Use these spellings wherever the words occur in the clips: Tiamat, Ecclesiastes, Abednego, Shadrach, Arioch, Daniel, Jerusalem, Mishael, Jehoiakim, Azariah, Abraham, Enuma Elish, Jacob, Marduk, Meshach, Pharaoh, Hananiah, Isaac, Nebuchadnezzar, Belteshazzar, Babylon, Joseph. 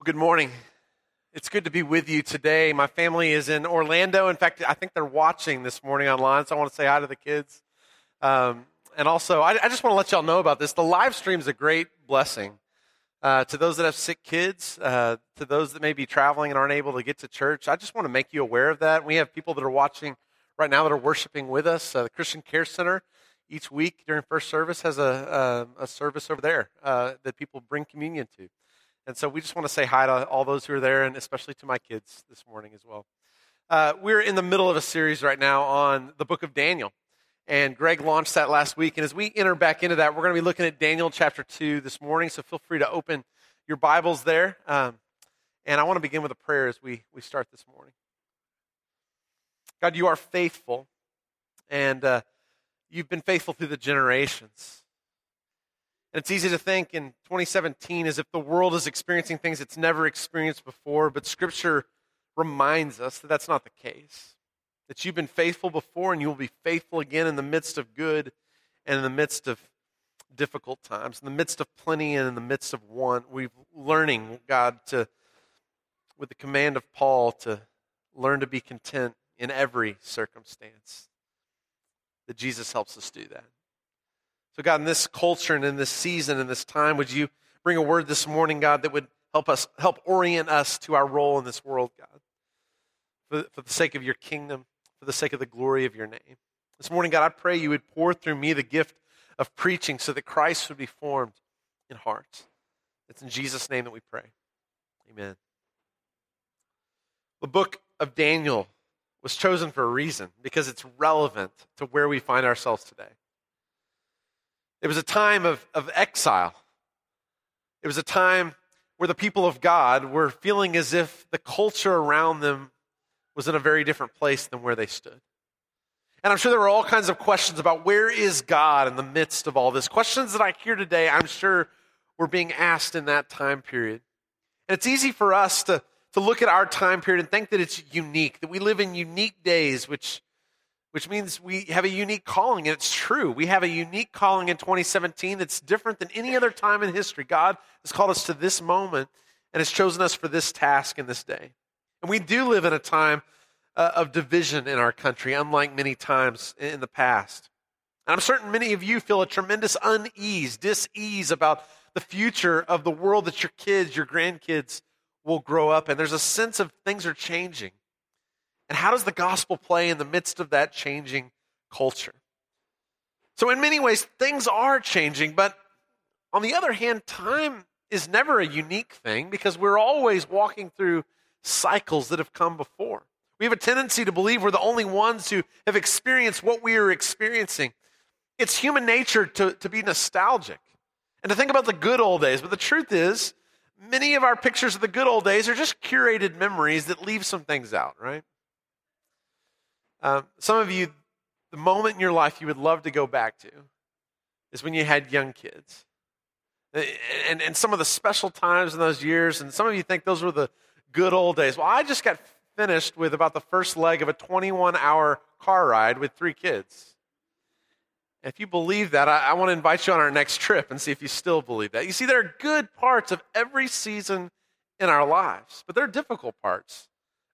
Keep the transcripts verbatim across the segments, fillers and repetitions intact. Well, good morning. It's good to be with you today. My family is in Orlando. In fact, I think they're watching this morning online, so I want to say hi to the kids. Um, and also, I, I just want to let y'all know about this. The live stream is a great blessing uh, to those that have sick kids, uh, to those that may be traveling and aren't able to get to church. I just want to make you aware of that. We have people that are watching right now that are worshiping with us. Uh, the Christian Care Center each week during first service has a, a, a service over there uh, that people bring communion to. And so we just want to say hi to all those who are there, and especially to my kids this morning as well. Uh, we're in the middle of a series right now on the book of Daniel, and Greg launched that last week. And as we enter back into that, we're going to be looking at Daniel chapter two this morning, so feel free to open your Bibles there. Um, and I want to begin with a prayer as we, we start this morning. God, you are faithful, and uh, you've been faithful through the generations. And it's easy to think in twenty seventeen as if the world is experiencing things it's never experienced before, but Scripture reminds us that that's not the case, that you've been faithful before and you will be faithful again in the midst of good and in the midst of difficult times, in the midst of plenty and in the midst of want. We're learning, God, to, with the command of Paul, to learn to be content in every circumstance, that Jesus helps us do that. So God, in this culture and in this season and this time, would you bring a word this morning, God, that would help us, help orient us to our role in this world, God, for, for the sake of your kingdom, for the sake of the glory of your name. This morning, God, I pray you would pour through me the gift of preaching so that Christ would be formed in hearts. It's in Jesus' name that we pray. Amen. The book of Daniel was chosen for a reason, because it's relevant to where we find ourselves today. It was a time of, of exile. It was a time where the people of God were feeling as if the culture around them was in a very different place than where they stood. And I'm sure there were all kinds of questions about where is God in the midst of all this. Questions that I hear today, I'm sure, were being asked in that time period. And it's easy for us to, to look at our time period and think that it's unique, that we live in unique days, which which means we have a unique calling, and it's true. We have a unique calling in twenty seventeen that's different than any other time in history. God has called us to this moment and has chosen us for this task in this day. And we do live in a time uh, of division in our country, unlike many times in the past. And I'm certain many of you feel a tremendous unease, dis-ease about the future of the world that your kids, your grandkids will grow up in. There's a sense of things are changing. And how does the gospel play in the midst of that changing culture? So in many ways, things are changing, but on the other hand, time is never a unique thing, because we're always walking through cycles that have come before. We have a tendency to believe we're the only ones who have experienced what we are experiencing. It's human nature to, to be nostalgic and to think about the good old days, but the truth is, many of our pictures of the good old days are just curated memories that leave some things out, right? Um, some of you, the moment in your life you would love to go back to is when you had young kids. And, and some of the special times in those years, and some of you think those were the good old days. Well, I just got finished with about the first leg of a twenty-one hour car ride with three kids. And if you believe that, I, I want to invite you on our next trip and see if you still believe that. You see, there are good parts of every season in our lives, but there are difficult parts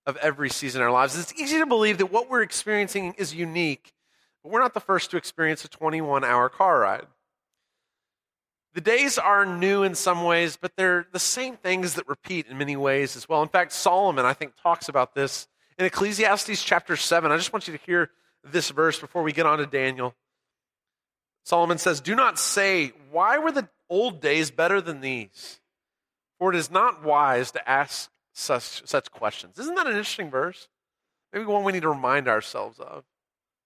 of every season in our lives. It's easy to believe that what we're experiencing is unique, but we're not the first to experience a twenty-one hour car ride. The days are new in some ways, but they're the same things that repeat in many ways as well. In fact, Solomon, I think, talks about this in Ecclesiastes chapter seven. I just want you to hear this verse before we get on to Daniel. Solomon says, "Do not say, why were the old days better than these? For it is not wise to ask Such, such questions." Isn't that an interesting verse? Maybe one we need to remind ourselves of.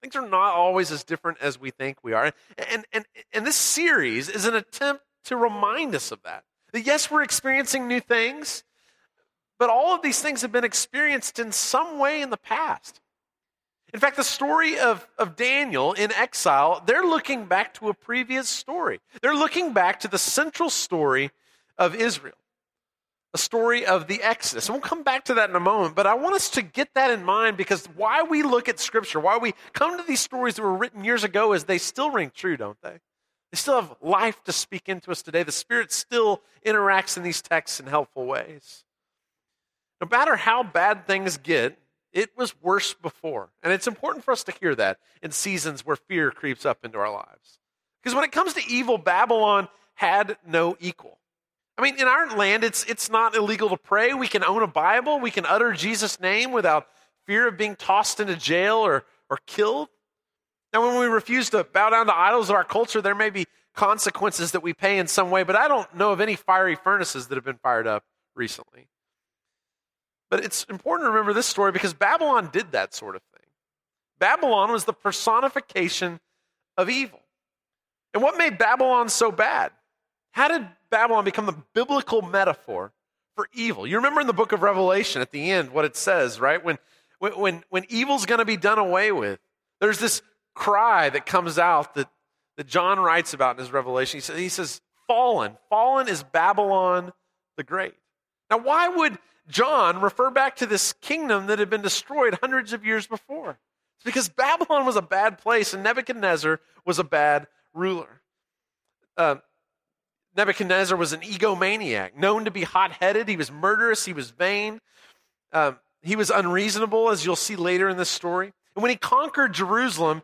Things are not always as different as we think we are. And, and, and this series is an attempt to remind us of that. That yes, we're experiencing new things, but all of these things have been experienced in some way in the past. In fact, the story of, of Daniel in exile, they're looking back to a previous story. They're looking back to the central story of Israel. A story of the Exodus. And we'll come back to that in a moment, but I want us to get that in mind, because why we look at Scripture, why we come to these stories that were written years ago, is they still ring true, don't they? They still have life to speak into us today. The Spirit still interacts in these texts in helpful ways. No matter how bad things get, it was worse before. And it's important for us to hear that in seasons where fear creeps up into our lives. Because when it comes to evil, Babylon had no equal. I mean, in our land, it's it's not illegal to pray. We can own a Bible. We can utter Jesus' name without fear of being tossed into jail or, or killed. Now, when we refuse to bow down to idols of our culture, there may be consequences that we pay in some way, but I don't know of any fiery furnaces that have been fired up recently. But it's important to remember this story because Babylon did that sort of thing. Babylon was the personification of evil. And what made Babylon so bad? How did Babylon become the biblical metaphor for evil? You remember in the book of Revelation at the end what it says, right? When when when evil's going to be done away with, there's this cry that comes out that, that John writes about in his Revelation. He says, he says, fallen. Fallen is Babylon the Great. Now, why would John refer back to this kingdom that had been destroyed hundreds of years before? It's because Babylon was a bad place and Nebuchadnezzar was a bad ruler. Uh, Nebuchadnezzar was an egomaniac, known to be hot-headed. He was murderous. He was vain. Um, he was unreasonable, as you'll see later in this story. And when he conquered Jerusalem,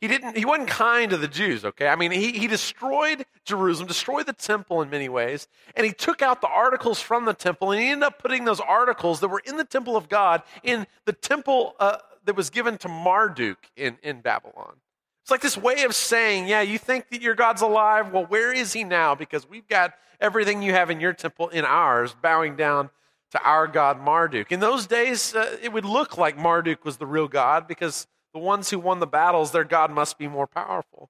he didn't. He wasn't kind to the Jews, okay? I mean, he, he destroyed Jerusalem, destroyed the temple in many ways, and he took out the articles from the temple, and he ended up putting those articles that were in the temple of God in the temple uh, that was given to Marduk in, in Babylon. It's like this way of saying, yeah, you think that your God's alive? Well, where is he now? Because we've got everything you have in your temple in ours, bowing down to our God Marduk. In those days, uh, it would look like Marduk was the real God because the ones who won the battles, their God must be more powerful.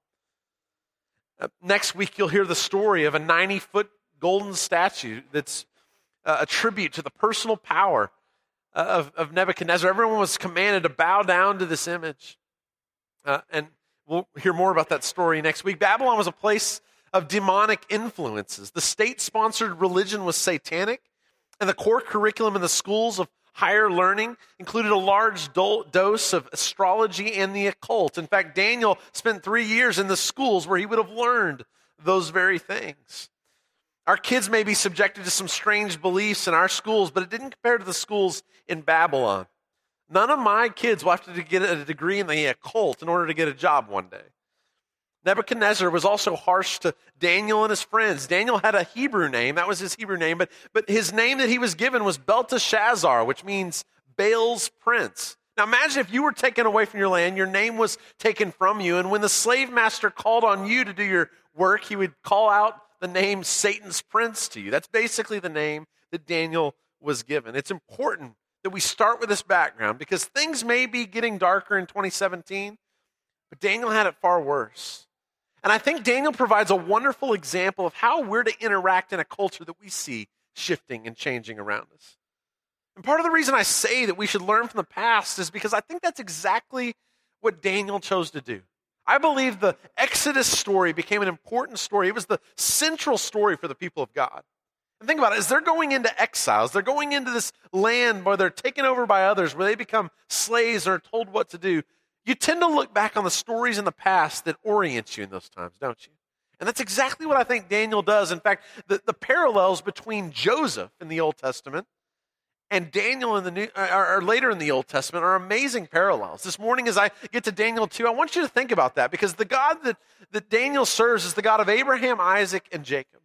Uh, next week, you'll hear the story of a ninety-foot golden statue that's uh, a tribute to the personal power uh, of, of Nebuchadnezzar. Everyone was commanded to bow down to this image. Uh, and We'll hear more about that story next week. Babylon was a place of demonic influences. The state-sponsored religion was satanic, and the core curriculum in the schools of higher learning included a large do- dose of astrology and the occult. In fact, Daniel spent three years in the schools where he would have learned those very things. Our kids may be subjected to some strange beliefs in our schools, but it didn't compare to the schools in Babylon. None of my kids will have to get a degree in the occult in order to get a job one day. Nebuchadnezzar was also harsh to Daniel and his friends. Daniel had a Hebrew name. That was his Hebrew name. But, but his name that he was given was Belteshazzar, which means Baal's prince. Now imagine if you were taken away from your land, your name was taken from you, and when the slave master called on you to do your work, he would call out the name Satan's prince to you. That's basically the name that Daniel was given. It's important that we start with this background because things may be getting darker in twenty seventeen, but Daniel had it far worse. And I think Daniel provides a wonderful example of how we're to interact in a culture that we see shifting and changing around us. And part of the reason I say that we should learn from the past is because I think that's exactly what Daniel chose to do. I believe the Exodus story became an important story. It was the central story for the people of God. Think about it, as they're going into exiles, they're going into this land where they're taken over by others, where they become slaves or are told what to do. You tend to look back on the stories in the past that orient you in those times, don't you? And that's exactly what I think Daniel does. In fact, the, the parallels between Joseph in the Old Testament and Daniel in the New, or, or later in the Old Testament are amazing parallels. This morning as I get to Daniel two, I want you to think about that because the God that, that Daniel serves is the God of Abraham, Isaac, and Jacob.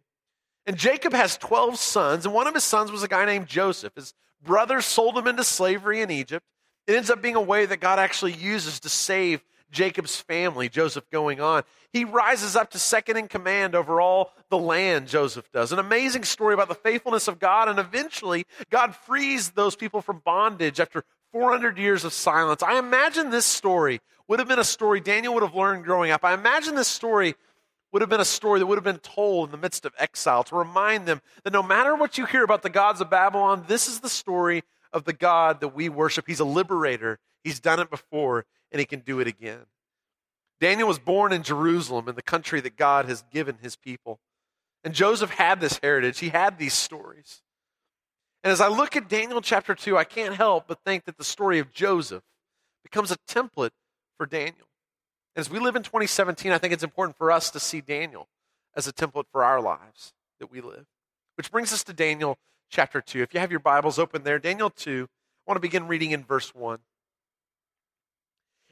And Jacob has twelve sons, and one of his sons was a guy named Joseph. His brothers sold him into slavery in Egypt. It ends up being a way that God actually uses to save Jacob's family, Joseph going on. He rises up to second in command over all the land, Joseph does. An amazing story about the faithfulness of God, and eventually God frees those people from bondage after four hundred years of silence. I imagine this story would have been a story Daniel would have learned growing up. I imagine this story would have been a story that would have been told in the midst of exile to remind them that no matter what you hear about the gods of Babylon, this is the story of the God that we worship. He's a liberator. He's done it before, and he can do it again. Daniel was born in Jerusalem, in the country that God has given his people. And Joseph had this heritage. He had these stories. And as I look at Daniel chapter two, I can't help but think that the story of Joseph becomes a template for Daniel. As we live in twenty seventeen, I think it's important for us to see Daniel as a template for our lives that we live. Which brings us to Daniel chapter two. If you have your Bibles open there, Daniel two, I want to begin reading in verse one.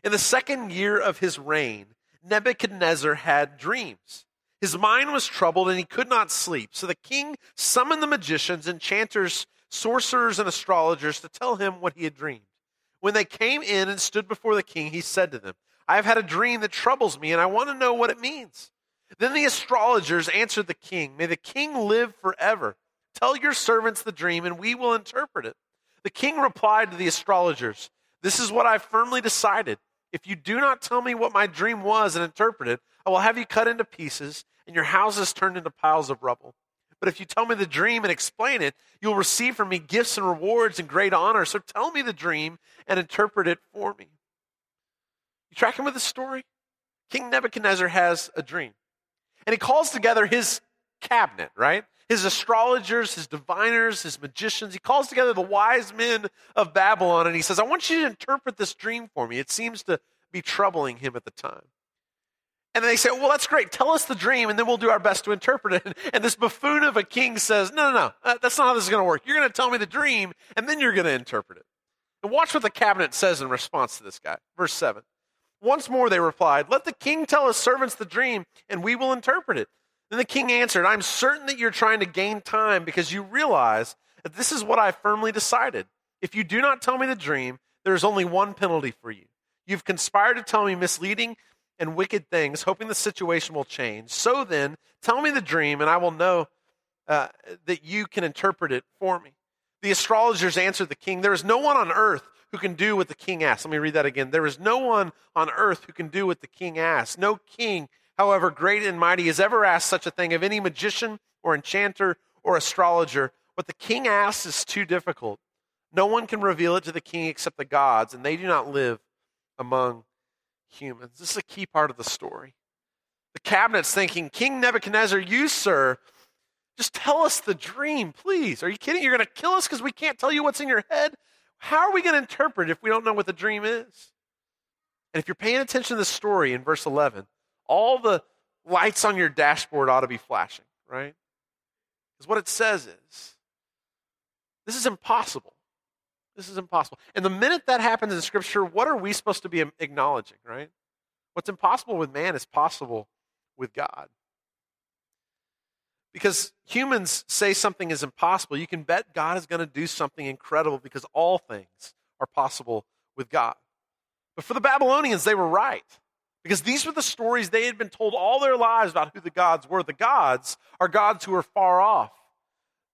In the second year of his reign, Nebuchadnezzar had dreams. His mind was troubled and he could not sleep. So the king summoned the magicians, enchanters, sorcerers, and astrologers to tell him what he had dreamed. When they came in and stood before the king, he said to them, I have had a dream that troubles me and I want to know what it means. Then the astrologers answered the king, May the king live forever. Tell your servants the dream and we will interpret it. The king replied to the astrologers, This is what I firmly decided. If you do not tell me what my dream was and interpret it, I will have you cut into pieces and your houses turned into piles of rubble. But if you tell me the dream and explain it, you'll receive from me gifts and rewards and great honor. So tell me the dream and interpret it for me. You tracking with the story? King Nebuchadnezzar has a dream. And he calls together his cabinet, right? His astrologers, his diviners, his magicians. He calls together the wise men of Babylon and he says, I want you to interpret this dream for me. It seems to be troubling him at the time. And they say, well, that's great. Tell us the dream and then we'll do our best to interpret it. And this buffoon of a king says, no, no, no, that's not how this is going to work. You're going to tell me the dream and then you're going to interpret it. And watch what the cabinet says in response to this guy. Verse seven. Once more they replied, Let the king tell his servants the dream and we will interpret it. Then the king answered, I'm certain that you're trying to gain time because you realize that this is what I firmly decided. If you do not tell me the dream, there is only one penalty for you. You've conspired to tell me misleading and wicked things, hoping the situation will change. So then, tell me the dream and I will know uh, that you can interpret it for me. The astrologers answered the king, There is no one on earth who can do what the king asks. Let me read that again. There is no one on earth who can do what the king asks. No king, however great and mighty, has ever asked such a thing of any magician or enchanter or astrologer. What the king asks is too difficult. No one can reveal it to the king except the gods, and they do not live among humans. This is a key part of the story. The cabinet's thinking, King Nebuchadnezzar, you, sir, just tell us the dream, please. Are you kidding? You're going to kill us because we can't tell you what's in your head? How are we going to interpret if we don't know what the dream is? And if you're paying attention to the story in verse eleven, all the lights on your dashboard ought to be flashing, right? Because what it says is, this is impossible. This is impossible. And the minute that happens in Scripture, what are we supposed to be acknowledging, right? What's impossible with man is possible with God. Because humans say something is impossible, you can bet God is going to do something incredible because all things are possible with God. But for the Babylonians, they were right. Because these were the stories they had been told all their lives about who the gods were. The gods are gods who are far off.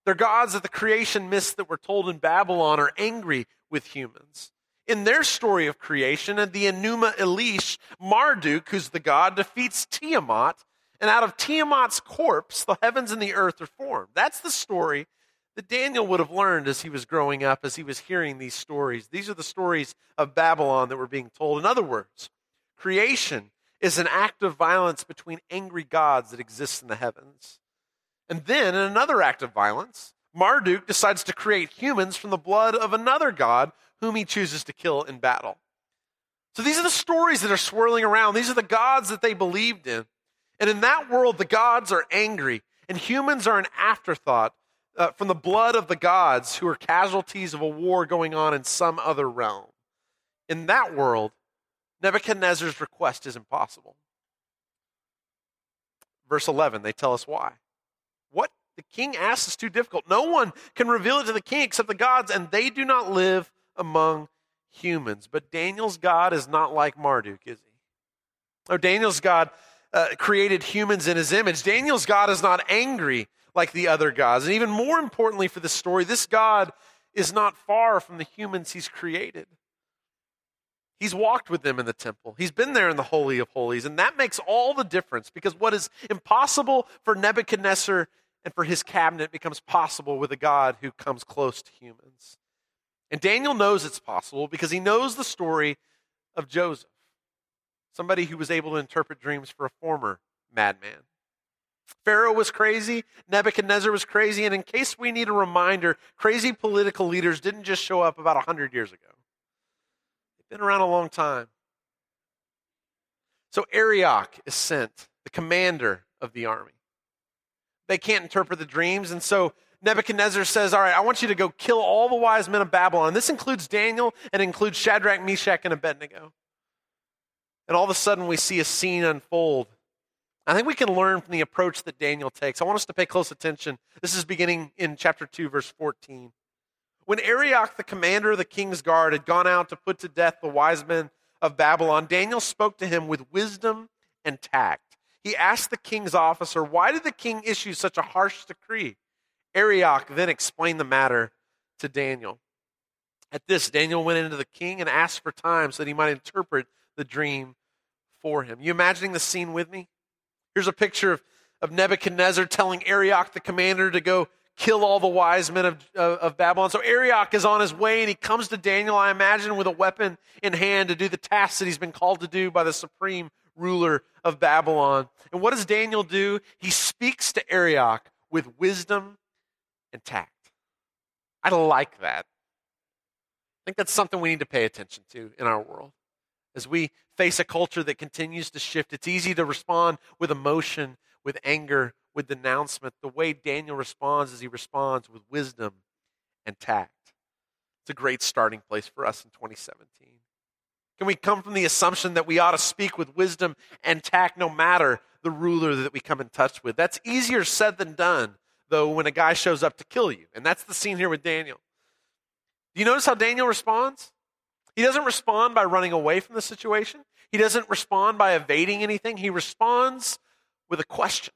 They're gods that the creation myths that were told in Babylon are angry with humans. In their story of creation, at the Enuma Elish, Marduk, who's the god, defeats Tiamat. And out of Tiamat's corpse, the heavens and the earth are formed. That's the story that Daniel would have learned as he was growing up, as he was hearing these stories. These are the stories of Babylon that were being told. In other words, creation is an act of violence between angry gods that exists in the heavens. And then in another act of violence, Marduk decides to create humans from the blood of another god whom he chooses to kill in battle. So these are the stories that are swirling around. These are the gods that they believed in. And in that world, the gods are angry, and humans are an afterthought uh, from the blood of the gods who are casualties of a war going on in some other realm. In that world, Nebuchadnezzar's request is impossible. Verse eleven, they tell us why. What the king asks is too difficult. No one can reveal it to the king except the gods, and they do not live among humans. But Daniel's God is not like Marduk, is he? Oh, Daniel's God... Uh, created humans in his image. Daniel's God is not angry like the other gods. And even more importantly for this story, this God is not far from the humans he's created. He's walked with them in the temple. He's been there in the Holy of Holies. And that makes all the difference because what is impossible for Nebuchadnezzar and for his cabinet becomes possible with a God who comes close to humans. And Daniel knows it's possible because he knows the story of Joseph. Somebody who was able to interpret dreams for a former madman. Pharaoh was crazy. Nebuchadnezzar was crazy. And in case we need a reminder, crazy political leaders didn't just show up about one hundred years ago. They've been around a long time. So Arioch is sent, the commander of the army. They can't interpret the dreams. And so Nebuchadnezzar says, all right, I want you to go kill all the wise men of Babylon. This includes Daniel and includes Shadrach, Meshach, and Abednego. And all of a sudden we see a scene unfold. I think we can learn from the approach that Daniel takes. I want us to pay close attention. This is beginning in chapter two, verse fourteen. When Arioch, the commander of the king's guard, had gone out to put to death the wise men of Babylon, Daniel spoke to him with wisdom and tact. He asked the king's officer, why did the king issue such a harsh decree? Arioch then explained the matter to Daniel. At this, Daniel went into the king and asked for time so that he might interpret the dream for him. You imagining the scene with me? Here's a picture of, of Nebuchadnezzar telling Arioch, the commander, to go kill all the wise men of, of, of Babylon. So Arioch is on his way, and he comes to Daniel, I imagine, with a weapon in hand to do the tasks that he's been called to do by the supreme ruler of Babylon. And what does Daniel do? He speaks to Arioch with wisdom and tact. I like that. I think that's something we need to pay attention to in our world. As we face a culture that continues to shift, it's easy to respond with emotion, with anger, with denouncement. The way Daniel responds is he responds with wisdom and tact. It's a great starting place for us in twenty seventeen. Can we come from the assumption that we ought to speak with wisdom and tact no matter the ruler that we come in touch with? That's easier said than done, though, when a guy shows up to kill you. And that's the scene here with Daniel. Do you notice how Daniel responds? He doesn't respond by running away from the situation. He doesn't respond by evading anything. He responds with a question.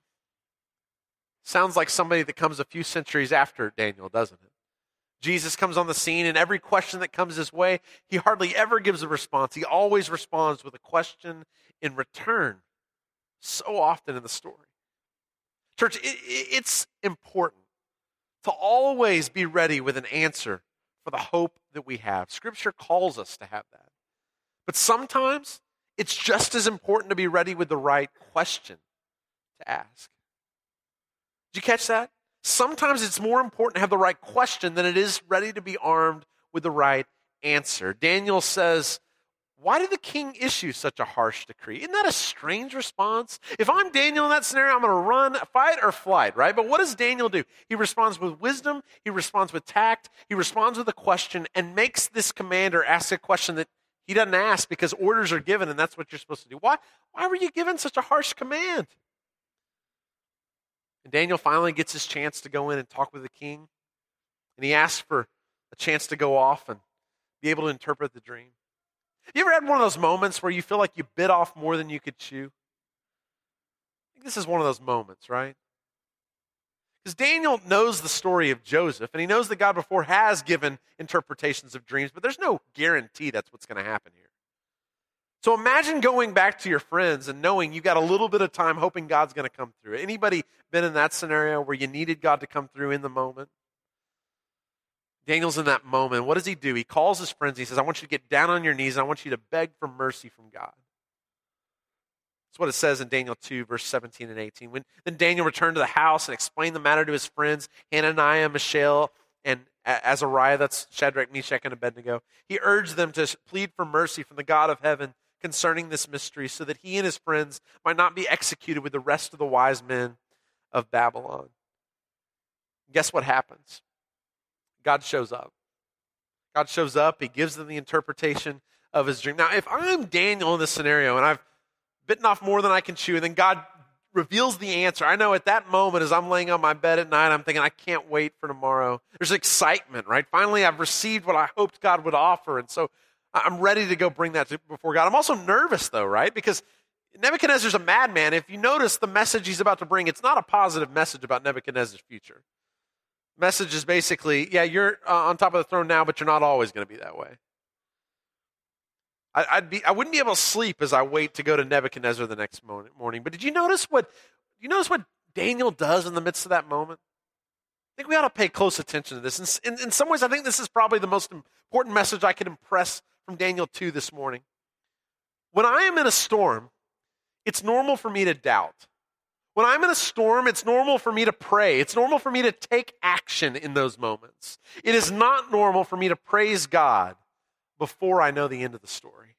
Sounds like somebody that comes a few centuries after Daniel, doesn't it? Jesus comes on the scene, and every question that comes his way, he hardly ever gives a response. He always responds with a question in return, so often in the story. Church, it's important to always be ready with an answer for the hope that we have. Scripture calls us to have that. But sometimes it's just as important to be ready with the right question to ask. Did you catch that? Sometimes it's more important to have the right question than it is ready to be armed with the right answer. Daniel says, why did the king issue such a harsh decree? Isn't that a strange response? If I'm Daniel in that scenario, I'm going to run, fight, or flight, right? But what does Daniel do? He responds with wisdom. He responds with tact. He responds with a question and makes this commander ask a question that he doesn't ask because orders are given, and that's what you're supposed to do. Why, why were you given such a harsh command? And Daniel finally gets his chance to go in and talk with the king, and he asks for a chance to go off and be able to interpret the dream. You ever had one of those moments where you feel like you bit off more than you could chew? I think this is one of those moments, right? Because Daniel knows the story of Joseph, and he knows that God before has given interpretations of dreams, but there's no guarantee that's what's going to happen here. So imagine going back to your friends and knowing you've got a little bit of time hoping God's going to come through. Anybody been in that scenario where you needed God to come through in the moment? Daniel's in that moment. What does he do? He calls his friends. He says, I want you to get down on your knees, and I want you to beg for mercy from God. That's what it says in Daniel two, verse seventeen and eighteen. When, then Daniel returned to the house and explained the matter to his friends, Hananiah, Mishael, and Azariah, that's Shadrach, Meshach, and Abednego. He urged them to plead for mercy from the God of heaven concerning this mystery so that he and his friends might not be executed with the rest of the wise men of Babylon. Guess what happens? God shows up. God shows up. He gives them the interpretation of his dream. Now, if I'm Daniel in this scenario and I've bitten off more than I can chew, and then God reveals the answer, I know at that moment as I'm laying on my bed at night, I'm thinking, I can't wait for tomorrow. There's excitement, right? Finally, I've received what I hoped God would offer, and so I'm ready to go bring that before God. I'm also nervous, though, right? Because Nebuchadnezzar's a madman. If you notice the message he's about to bring, it's not a positive message about Nebuchadnezzar's future. Message is basically, yeah, you're uh, on top of the throne now, but you're not always going to be that way. I, I'd be, I wouldn't be able to sleep as I wait to go to Nebuchadnezzar the next morning. But did you notice what, you notice what Daniel does in the midst of that moment? I think we ought to pay close attention to this. In, in, in some ways, I think this is probably the most important message I could impress from Daniel two this morning. When I am in a storm, it's normal for me to doubt. When I'm in a storm, it's normal for me to pray. It's normal for me to take action in those moments. It is not normal for me to praise God before I know the end of the story.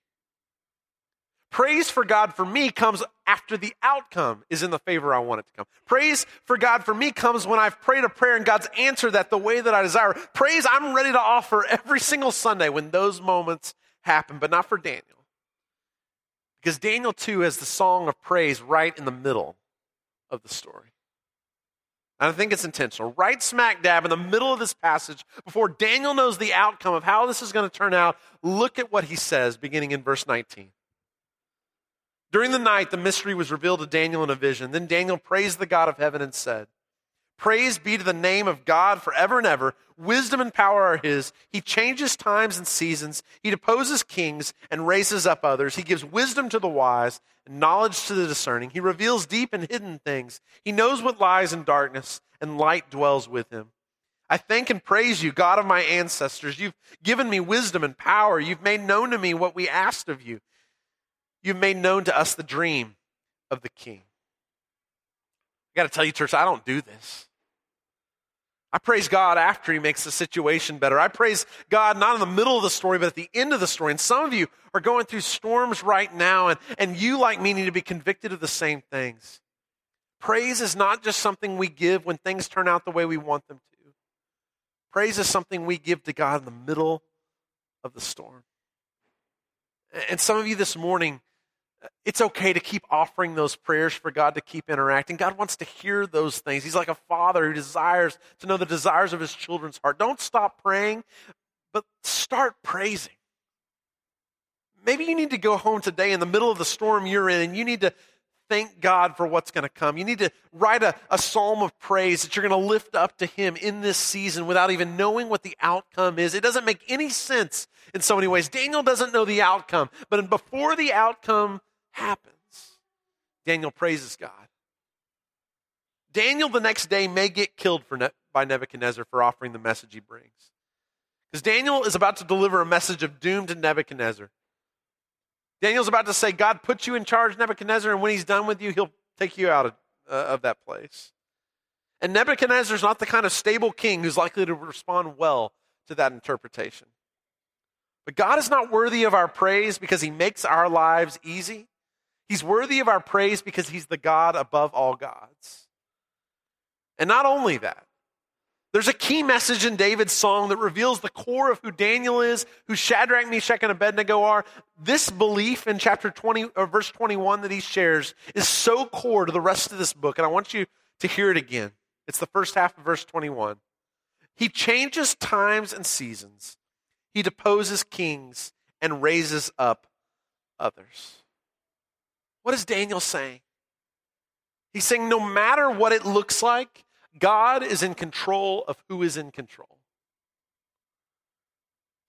Praise for God for me comes after the outcome is in the favor I want it to come. Praise for God for me comes when I've prayed a prayer and God's answered that the way that I desire. Praise I'm ready to offer every single Sunday when those moments happen, but not for Daniel. Because Daniel two has the song of praise right in the middle of the story. And I think it's intentional. Right smack dab in the middle of this passage, before Daniel knows the outcome of how this is going to turn out, look at what he says beginning in verse nineteen. During the night, the mystery was revealed to Daniel in a vision. Then Daniel praised the God of heaven and said, "Praise be to the name of God forever and ever. Wisdom and power are his. He changes times and seasons. He deposes kings and raises up others. He gives wisdom to the wise and knowledge to the discerning. He reveals deep and hidden things. He knows what lies in darkness, and light dwells with him. I thank and praise you, God of my ancestors. You've given me wisdom and power. You've made known to me what we asked of you. You've made known to us the dream of the king." I got to tell you, church, I don't do this. I praise God after he makes the situation better. I praise God not in the middle of the story, but at the end of the story. And some of you are going through storms right now, and, and you, like me, need to be convicted of the same things. Praise is not just something we give when things turn out the way we want them to. Praise is something we give to God in the middle of the storm. And some of you this morning, it's okay to keep offering those prayers for God to keep interacting. God wants to hear those things. He's like a father who desires to know the desires of his children's heart. Don't stop praying, but start praising. Maybe you need to go home today in the middle of the storm you're in, and you need to thank God for what's going to come. You need to write a, a psalm of praise that you're going to lift up to him in this season without even knowing what the outcome is. It doesn't make any sense in so many ways. Daniel doesn't know the outcome, but before the outcome happens, Daniel praises God. Daniel the next day may get killed for ne- by Nebuchadnezzar for offering the message he brings. Because Daniel is about to deliver a message of doom to Nebuchadnezzar. Daniel's about to say, God put you in charge, Nebuchadnezzar, and when he's done with you, he'll take you out of, uh, of that place. And Nebuchadnezzar's not the kind of stable king who's likely to respond well to that interpretation. But God is not worthy of our praise because he makes our lives easy. He's worthy of our praise because he's the God above all gods. And not only that, there's a key message in David's song that reveals the core of who Daniel is, who Shadrach, Meshach, and Abednego are. This belief in chapter twenty, or verse twenty-one that he shares is so core to the rest of this book, and I want you to hear it again. It's the first half of verse twenty-one. He changes times and seasons. He deposes kings and raises up others. What is Daniel saying? He's saying no matter what it looks like, God is in control of who is in control.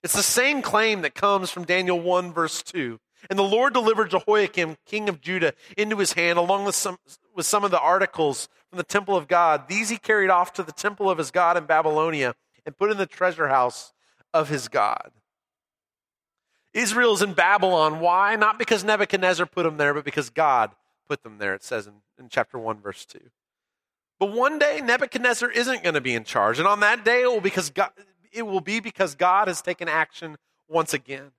It's the same claim that comes from Daniel one, verse two. And the Lord delivered Jehoiakim, king of Judah, into his hand, along with some, with some of the articles from the temple of God. These he carried off to the temple of his God in Babylonia and put in the treasure house of his God. Israel is in Babylon. Why? Not because Nebuchadnezzar put them there, but because God put them there, it says in, in chapter one, verse two. But one day, Nebuchadnezzar isn't going to be in charge. And on that day, it will, because God, it will be because God has taken action once again.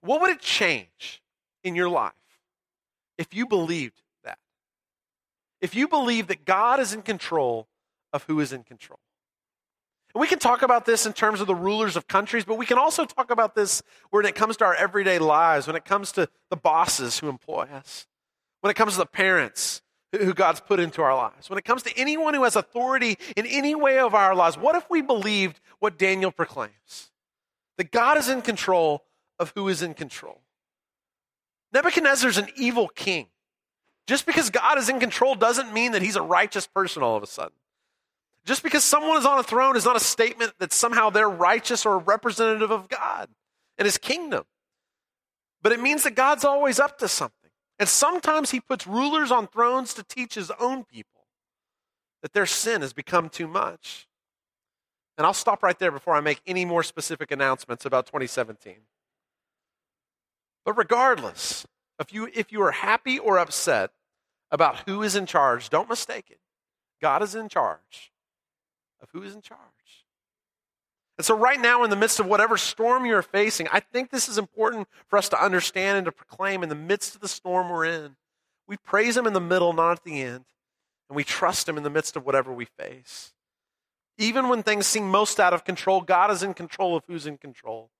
What would it change in your life if you believed that? If you believe that God is in control of who is in control? And we can talk about this in terms of the rulers of countries, but we can also talk about this when it comes to our everyday lives, when it comes to the bosses who employ us, when it comes to the parents who God's put into our lives. When it comes to anyone who has authority in any way of our lives, what if we believed what Daniel proclaims? That God is in control of who is in control. Nebuchadnezzar's an evil king. Just because God is in control doesn't mean that he's a righteous person all of a sudden. Just because someone is on a throne is not a statement that somehow they're righteous or a representative of God and his kingdom. But it means that God's always up to something. And sometimes he puts rulers on thrones to teach his own people that their sin has become too much. And I'll stop right there before I make any more specific announcements about twenty seventeen. But regardless, if you, if you are happy or upset about who is in charge, don't mistake it. God is in charge of who is in charge. And so right now, in the midst of whatever storm you're facing, I think this is important for us to understand and to proclaim in the midst of the storm we're in. We praise him in the middle, not at the end. And we trust him in the midst of whatever we face. Even when things seem most out of control, God is in control of who's in control.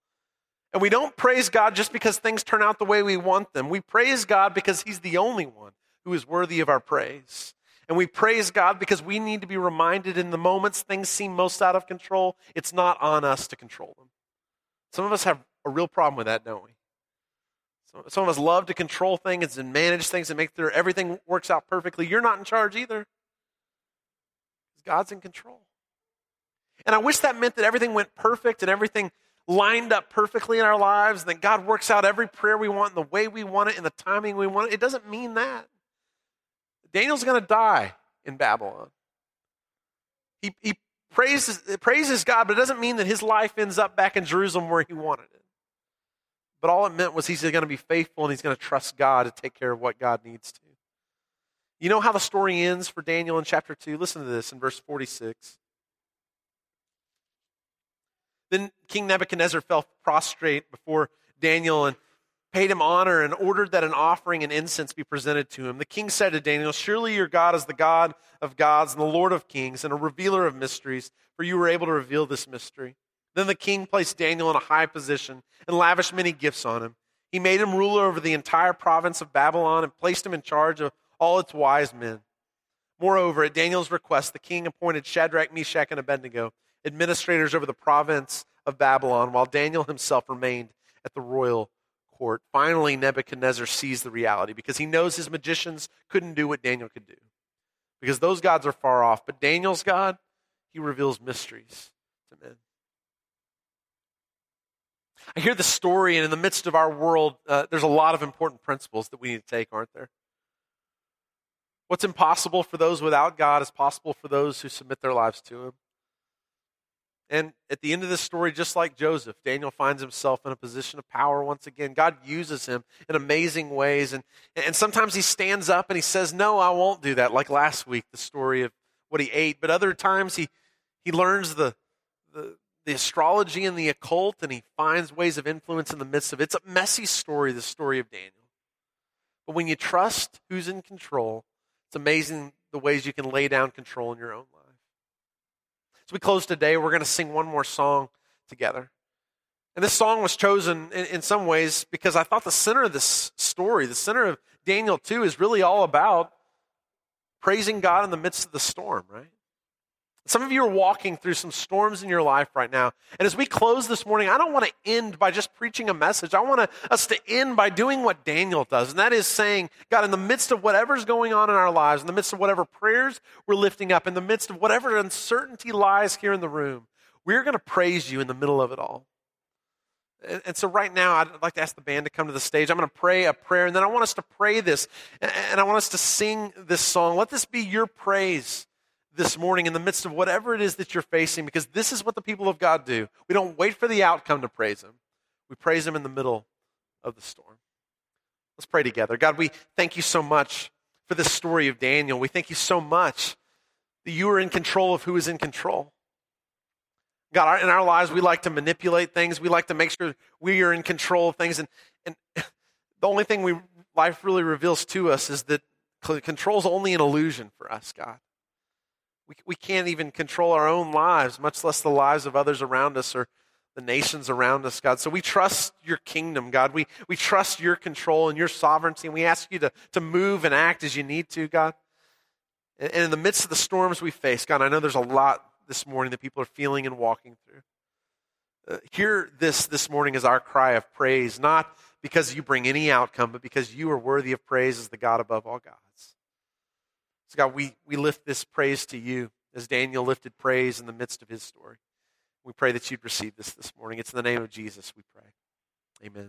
And we don't praise God just because things turn out the way we want them. We praise God because he's the only one who is worthy of our praise. And we praise God because we need to be reminded in the moments things seem most out of control, it's not on us to control them. Some of us have a real problem with that, don't we? Some of us love to control things and manage things and make sure everything works out perfectly. You're not in charge either. God's in control. And I wish that meant that everything went perfect and everything lined up perfectly in our lives, and that God works out every prayer we want in the way we want it and the timing we want it. It doesn't mean that. Daniel's going to die in Babylon. He, he praises, praises God, but it doesn't mean that his life ends up back in Jerusalem where he wanted it. But all it meant was he's going to be faithful and he's going to trust God to take care of what God needs to. You know how the story ends for Daniel in chapter two? Listen to this in verse forty-six. Then King Nebuchadnezzar fell prostrate before Daniel and paid him honor and ordered that an offering and incense be presented to him. The king said to Daniel, "Surely your God is the God of gods and the Lord of kings and a revealer of mysteries, for you were able to reveal this mystery." Then the king placed Daniel in a high position and lavished many gifts on him. He made him ruler over the entire province of Babylon and placed him in charge of all its wise men. Moreover, at Daniel's request, the king appointed Shadrach, Meshach, and Abednego administrators over the province of Babylon, while Daniel himself remained at the royal court. Finally, Nebuchadnezzar sees the reality because he knows his magicians couldn't do what Daniel could do because those gods are far off. But Daniel's God, he reveals mysteries to men. I hear the story, and in the midst of our world, uh, there's a lot of important principles that we need to take, aren't there? What's impossible for those without God is possible for those who submit their lives to him. And at the end of this story, just like Joseph, Daniel finds himself in a position of power once again. God uses him in amazing ways. And, and sometimes he stands up and he says, "No, I won't do that," like last week, the story of what he ate. But other times he he learns the the, the astrology and the occult, and he finds ways of influence in the midst of it. It's a messy story, the story of Daniel. But when you trust who's in control, it's amazing the ways you can lay down control in your own life. As we close today, we're going to sing one more song together. And this song was chosen in, in some ways because I thought the center of this story, the center of Daniel two, is really all about praising God in the midst of the storm, right? Some of you are walking through some storms in your life right now. And as we close this morning, I don't want to end by just preaching a message. I want us to end by doing what Daniel does, and that is saying, God, in the midst of whatever's going on in our lives, in the midst of whatever prayers we're lifting up, in the midst of whatever uncertainty lies here in the room, we're going to praise you in the middle of it all. And, and so right now, I'd like to ask the band to come to the stage. I'm going to pray a prayer, and then I want us to pray this, and I want us to sing this song. Let this be your praise this morning in the midst of whatever it is that you're facing, because this is what the people of God do. We don't wait for the outcome to praise him. We praise him in the middle of the storm. Let's pray together. God, we thank you so much for this story of Daniel. We thank you so much that you are in control of who is in control. God, our, in our lives, we like to manipulate things. We like to make sure we are in control of things. And, and the only thing we life really reveals to us is that control's only an illusion for us, God. We, we can't even control our own lives, much less the lives of others around us or the nations around us, God. So we trust your kingdom, God. We, we trust your control and your sovereignty, and we ask you to, to move and act as you need to, God. And, and in the midst of the storms we face, God, I know there's a lot this morning that people are feeling and walking through. Uh, hear this this morning as our cry of praise, not because you bring any outcome, but because you are worthy of praise as the God above all gods. So God, we, we lift this praise to you as Daniel lifted praise in the midst of his story. We pray that you'd receive this this morning. It's in the name of Jesus we pray. Amen.